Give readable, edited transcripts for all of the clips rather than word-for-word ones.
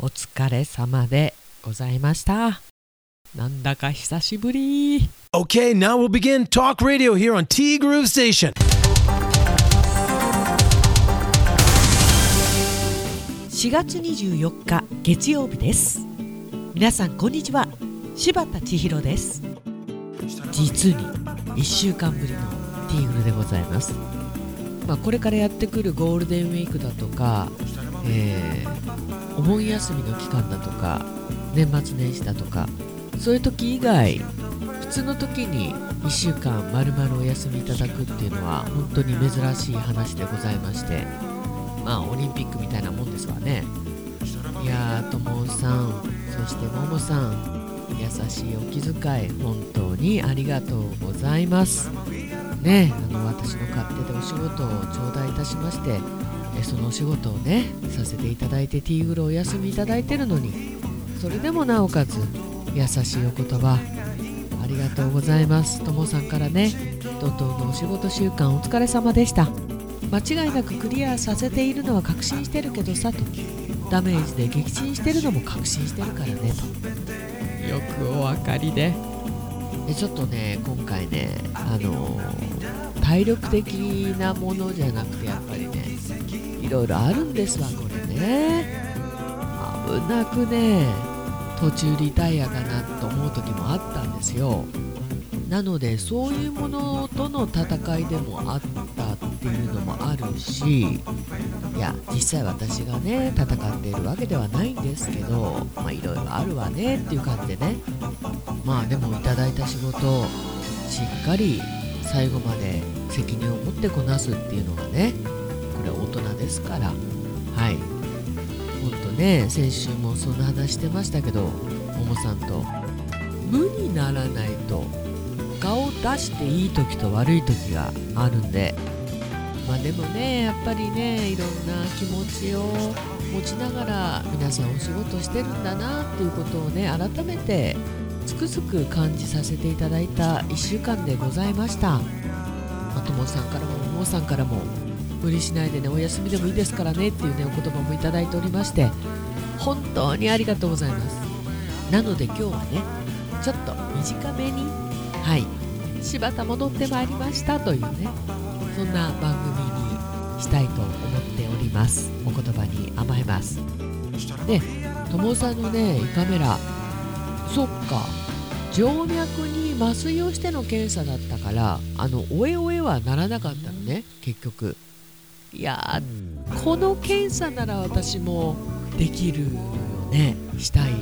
お疲れ様でございました。なんだか久しぶり。Okay, now we'll begin talk radio here on T-Groove Station. 4月24日月曜日です。皆さんこんにちは。柴田千尋です。実に1週間ぶりの T-Groove でございます。これからやってくるゴールデンウィークだとか、お盆休みの期間だとか年末年始だとかそういう時以外普通の時に1週間丸々お休みいただくっていうのは本当に珍しい話でございまして、オリンピックみたいなもんですわね。いやー、ともさんそしてももさん、優しいお気遣い本当にありがとうございますね。私の勝手でお仕事を頂戴いたしまして、そのお仕事をねさせていただいて T-Groove お休みいただいてるのに、それでもなおかつ優しいお言葉ありがとうございます。ともさんからね、怒涛のお仕事週間お疲れ様でした、間違いなくクリアさせているのは確信してるけどさと、ダメージで撃沈してるのも確信してるからねと、よくお分かりで、ちょっとね今回ね体力的なものじゃなくてやっぱりねいろいろあるんですわ。これね危なくね途中リタイアかなと思う時もあったんですよ。なのでそういうものとの戦いでもあったっていうのもあるし、いや実際私がね戦っているわけではないんですけど、いろいろあるわねっていう感じでね、でもいただいた仕事をしっかり最後まで責任を持ってこなすっていうのがね、これ大人ですから。ほんとね先週もそんな話してましたけど、ももさんと無にならないと顔を出していい時と悪い時があるんで、でもねやっぱりねいろんな気持ちを持ちながら皆さんお仕事してるんだなっていうことをね改めてつくづく感じさせていただいた1週間でございました。ともさんからもももさんからも無理しないでねお休みでもいいですからねっていうねお言葉もいただいておりまして本当にありがとうございます。なので今日はねちょっと短めに柴田戻ってまいりましたというねそんな番組にしたいと思っております。お言葉に甘えます。で、ともさんのね胃カメラ、そっか静脈に麻酔をしての検査だったからおえおえはならなかったのね結局。いやこの検査なら私もできるよね、したいよ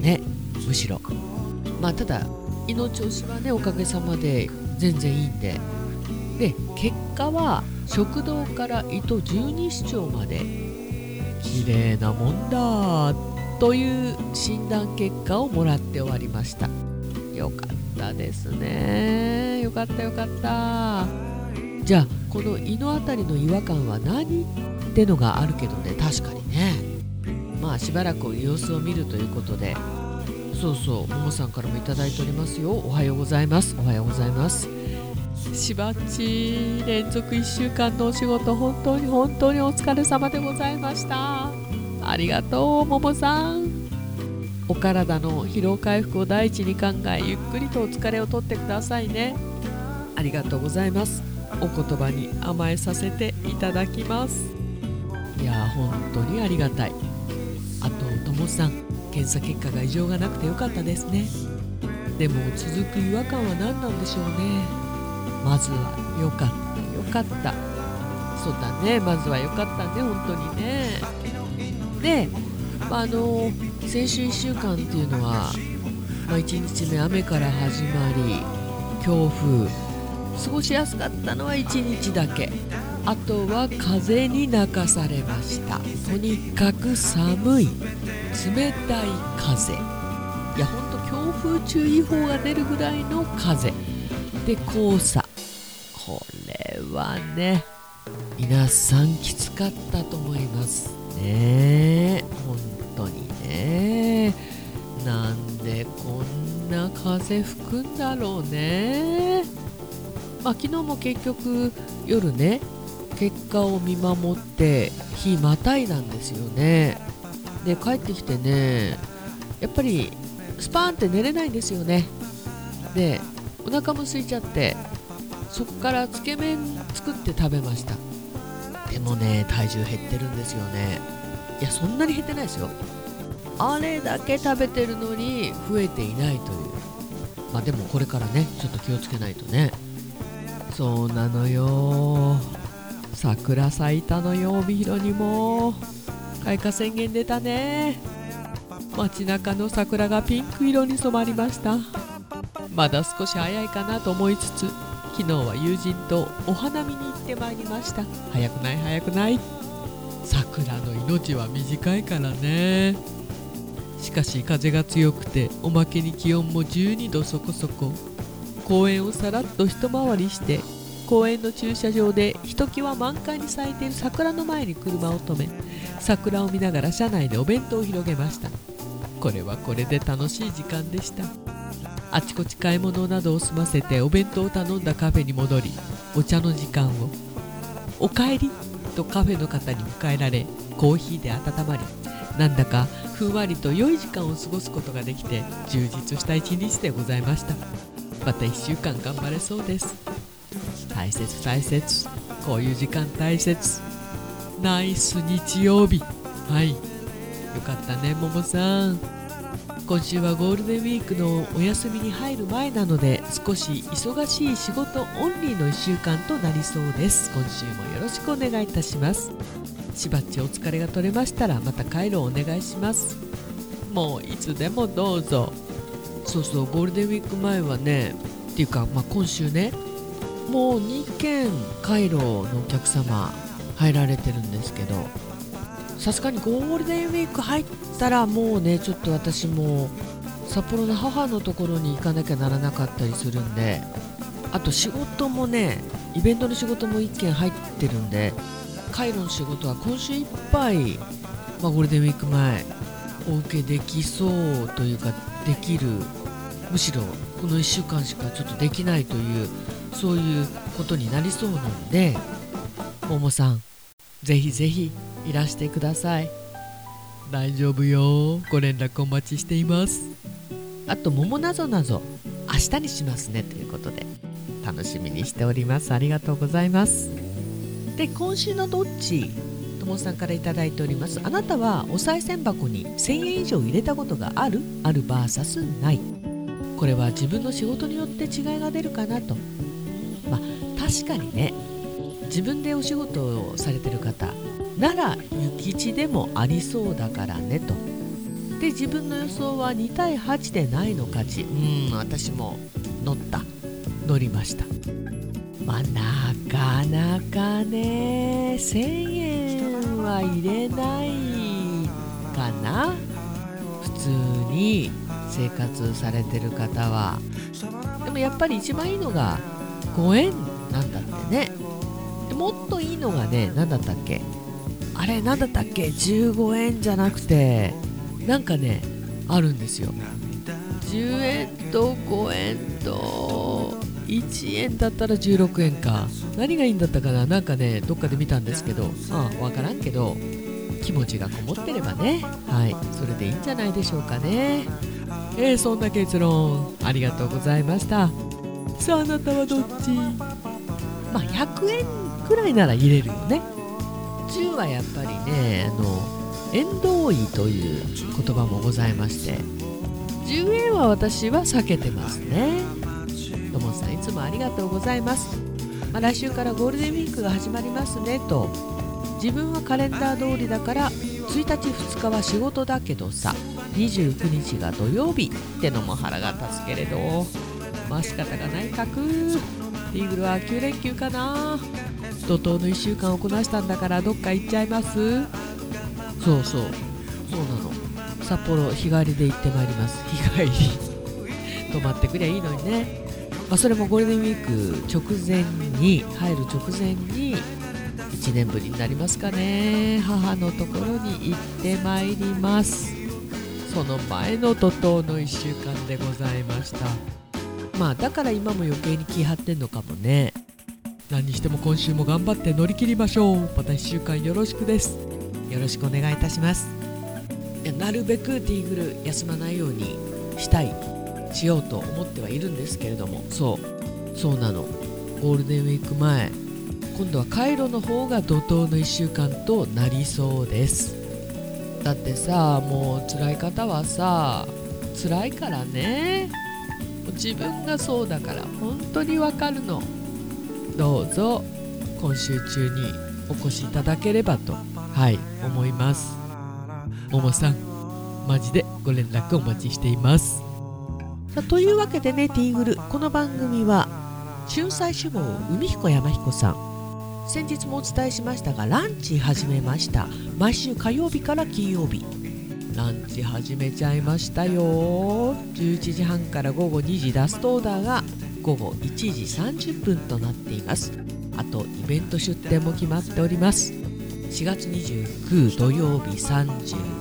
ねむしろ。ただ胃の調子はねおかげさまで全然いいんで、で結果は食道から胃と十二指腸まで綺麗なもんだという診断結果をもらって終わりました。よかったですね、よかったよかった。じゃあこの胃のあたりの違和感は何ってのがあるけどね、確かにねしばらく様子を見るということで、そうそうももさんからもいただいておりますよ。おはようございます、おはようございます。しばっち連続1週間のお仕事本当に本当にお疲れ様でございました。ありがとうももさん。お体の疲労回復を第一に考えゆっくりとお疲れをとってくださいね。ありがとうございます。お言葉に甘えさせていただきます。いや本当にありがたい。あとともさん検査結果が異常がなくてよかったですね。でも続く違和感は何なんでしょうね。まずはよかったよかった、そうだねまずはよかったね本当にね。で、先週1週間っていうのは、1日目雨から始まり強風、過ごしやすかったのは1日だけ、あとは風に泣かされました。とにかく寒い冷たい風、いやほんと強風注意報が出るぐらいの風で黄砂、これはね皆さんきつかったと思いますね、本当にね。なんでこんな風吹くんだろうね。昨日も結局夜ね結果を見守って日またいだんですよね。で帰ってきてね、やっぱりスパーンって寝れないんですよね。でお腹も空いちゃって、そこからつけ麺作って食べました。でもね、体重減ってるんですよね。いや、そんなに減ってないですよ。あれだけ食べてるのに増えていないという。まあでもこれからね、ちょっと気をつけないとね。そうなのよ、桜咲いたのよ、帯広にも開花宣言出たね。街中の桜がピンク色に染まりました。まだ少し早いかなと思いつつ、昨日は友人とお花見に行ってまいりました。早くない早くない。桜の命は短いからね。しかし風が強くて、おまけに気温も12度そこそこ。公園をさらっと一回りして、公園の駐車場でひときわ満開に咲いている桜の前に車を止め、桜を見ながら車内でお弁当を広げました。これはこれで楽しい時間でした。あちこち買い物などを済ませて、お弁当を頼んだカフェに戻り、お茶の時間を。おかえりとカフェの方に迎えられ、コーヒーで温まり、なんだかふんわりと良い時間を過ごすことができて、充実した一日でございました。また1週間頑張れそうです。大切大切、こういう時間大切。ナイス日曜日。はい、よかったね、ももさん。今週はゴールデンウィークのお休みに入る前なので、少し忙しい仕事オンリーの1週間となりそうです。今週もよろしくお願いいたします。しばっちお疲れが取れましたら、また回路をお願いします。もういつでもどうぞ。そうそう、ゴールデンウィーク前はね、っていうか、まあ、今週ね、もう2件回路のお客様入られてるんですけど、さすがにゴールデンウィーク入ったらもうね、ちょっと私も札幌の母のところに行かなきゃならなかったりするんで、あと仕事もね、イベントの仕事も1件入ってるんで、回路の仕事は今週いっぱい、まあ、ゴールデンウィーク前お受けできそうというか、できる、むしろこの1週間しかちょっとできないという、そういうことになりそうなので、ももさん、ぜひぜひいらしてください。大丈夫よ、ご連絡お待ちしています。あと、ももなぞなぞ明日にしますねということで、楽しみにしております。ありがとうございます。で、今週のどっち、ともさんからいただいております。あなたはお賽銭箱に1000円以上入れたことがある？ある vs ない。これは自分の仕事によって違いが出るかなと。まあ確かにね、自分でお仕事をされてる方なら諭吉でもありそうだからねと。で、自分の予想は2対8でないの勝ち。私も乗りました。まあなかなかね、1000円は入れないかな。普通に生活されてる方は。でもやっぱり一番いいのが5円なんだってね。でもっといいのがね、なんだったっけ15円じゃなくて、なんかね、あるんですよ。10円と5円と1円だったら16円か、何がいいんだったかな。なんかね、どっかで見たんですけど、わからんけど、気持ちがこもってればね、はい、それでいいんじゃないでしょうかね。そんな結論、ありがとうございました。さあ、あなたはどっち？まあ100円くらいなら入れるよね。10はやっぱりね、縁遠いという言葉もございまして、10円は私は避けてますね。ともさん、いつもありがとうございます。まあ、来週からゴールデンウィークが始まりますねと。自分はカレンダー通りだから1日2日は仕事だけどさ、29日が土曜日ってのも腹が立つけれど、まあ仕方がないかく。リーグルは9連休かな。怒涛の1週間をこなしたんだから、どっか行っちゃいます？そうなの。札幌日帰りで行ってまいります。日帰り泊まってくりゃいいのにね。まあ、それもゴールデンウィーク入る直前に1年ぶりになりますかね、母のところに行ってまいります。その前の怒涛の1週間でございました。まあだから今も余計に気張ってんのかもね。何にしても今週も頑張って乗り切りましょう。また1週間よろしくです。よろしくお願いいたします。なるべくTグル休まないようにしたい、しようと思ってはいるんですけれども、そうなの。ゴールデンウィーク前、今度はカイロの方が怒涛の1週間となりそうです。だってさ、もう辛い方はさ辛いからね。自分がそうだから本当にわかるの。どうぞ今週中にお越しいただければと、思います。ももさん、マジでご連絡お待ちしています。さあ、というわけでね、Tグル、この番組は仲裁志望海彦山彦さん、先日もお伝えしましたがランチ始めました。毎週火曜日から金曜日ランチ始めちゃいましたよ。11時半から午後2時ラストオーダーが午後1時30分となっています。あとイベント出店も決まっております。4月29土曜日30、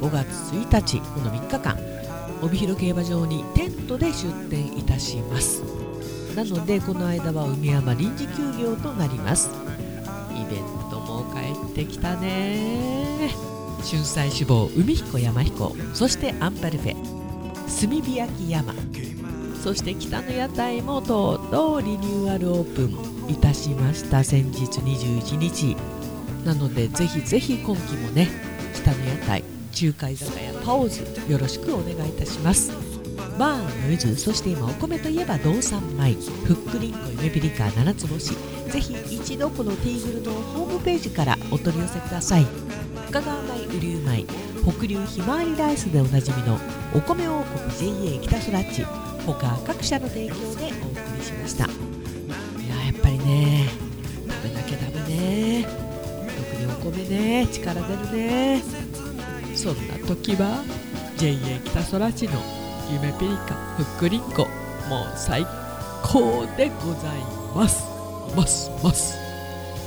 5月1日この3日間帯広競馬場にテントで出店いたします。なのでこの間は海山臨時休業となります。イベントも帰ってきたね。春菜志望海彦山彦、そしてアンパルフェ炭火焼き山、そして北の屋台もとうとうリニューアルオープンいたしました。先日21日。なのでぜひぜひ今期もね、北の屋台、中華居酒屋パオズよろしくお願いいたします。バーン、ゆず、そして今お米といえば道産米、ふっくりんこ、ゆめびりか、七つ星、ぜひ一度このTグルのホームページからお取り寄せください。深川米、雨竜米、北流ひまわりライスでおなじみのお米王国 JA 北そらち、他各社の提供でお送りしました。いや、やっぱりね、食べなきゃダメね。特にお米ね、力出るね。そんな時は JA 北そらちの夢ピリカ、ふっくりんこ、もう最高でございます。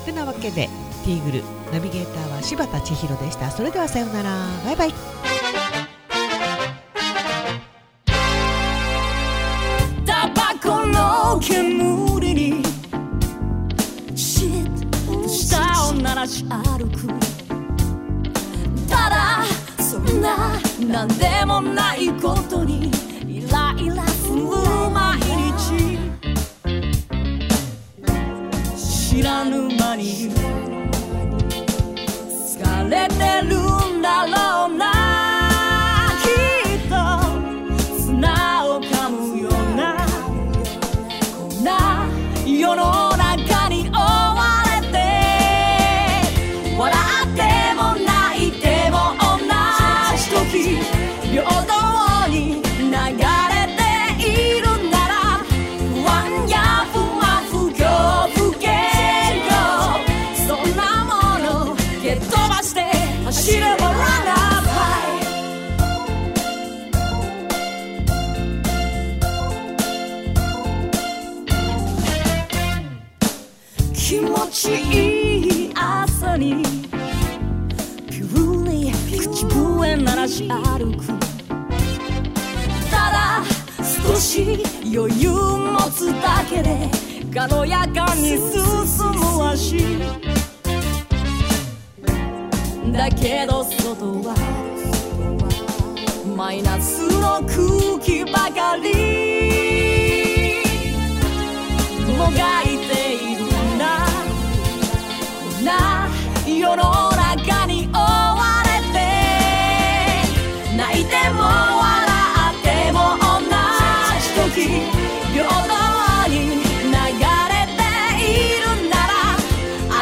てなわけで Tグル、ナビゲーターは柴田千尋でした。それではさようなら、バイバイ。ただそんな何でもないことにイライラする毎日、知らぬ間に疲れてるんだろうな。きっと砂を噛むようなこんな世の中に追われて、笑っても泣いても同じ時平等に流れているんだら、不安や不安、不況、不景、走ればランナーファイ、気持ちいい朝にピューに口笛鳴らし歩く、ただ少し余裕持つだけで軽やかに進む足だけど、外はマイナスの空気ばかりもがいているな。こんな世の中に追われて、泣いても笑っても同じ時平等に流れているんなら、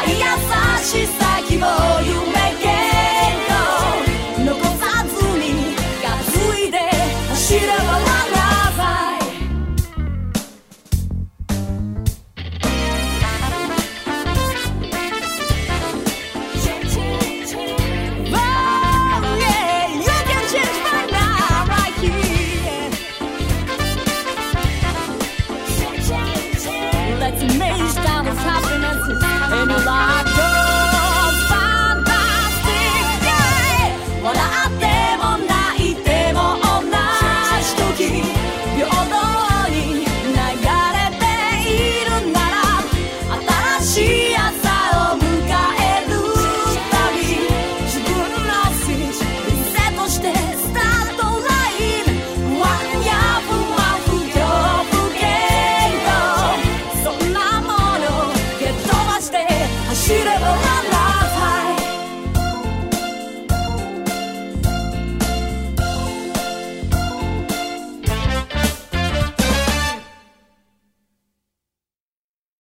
愛、優しさ、希望、夢、She don't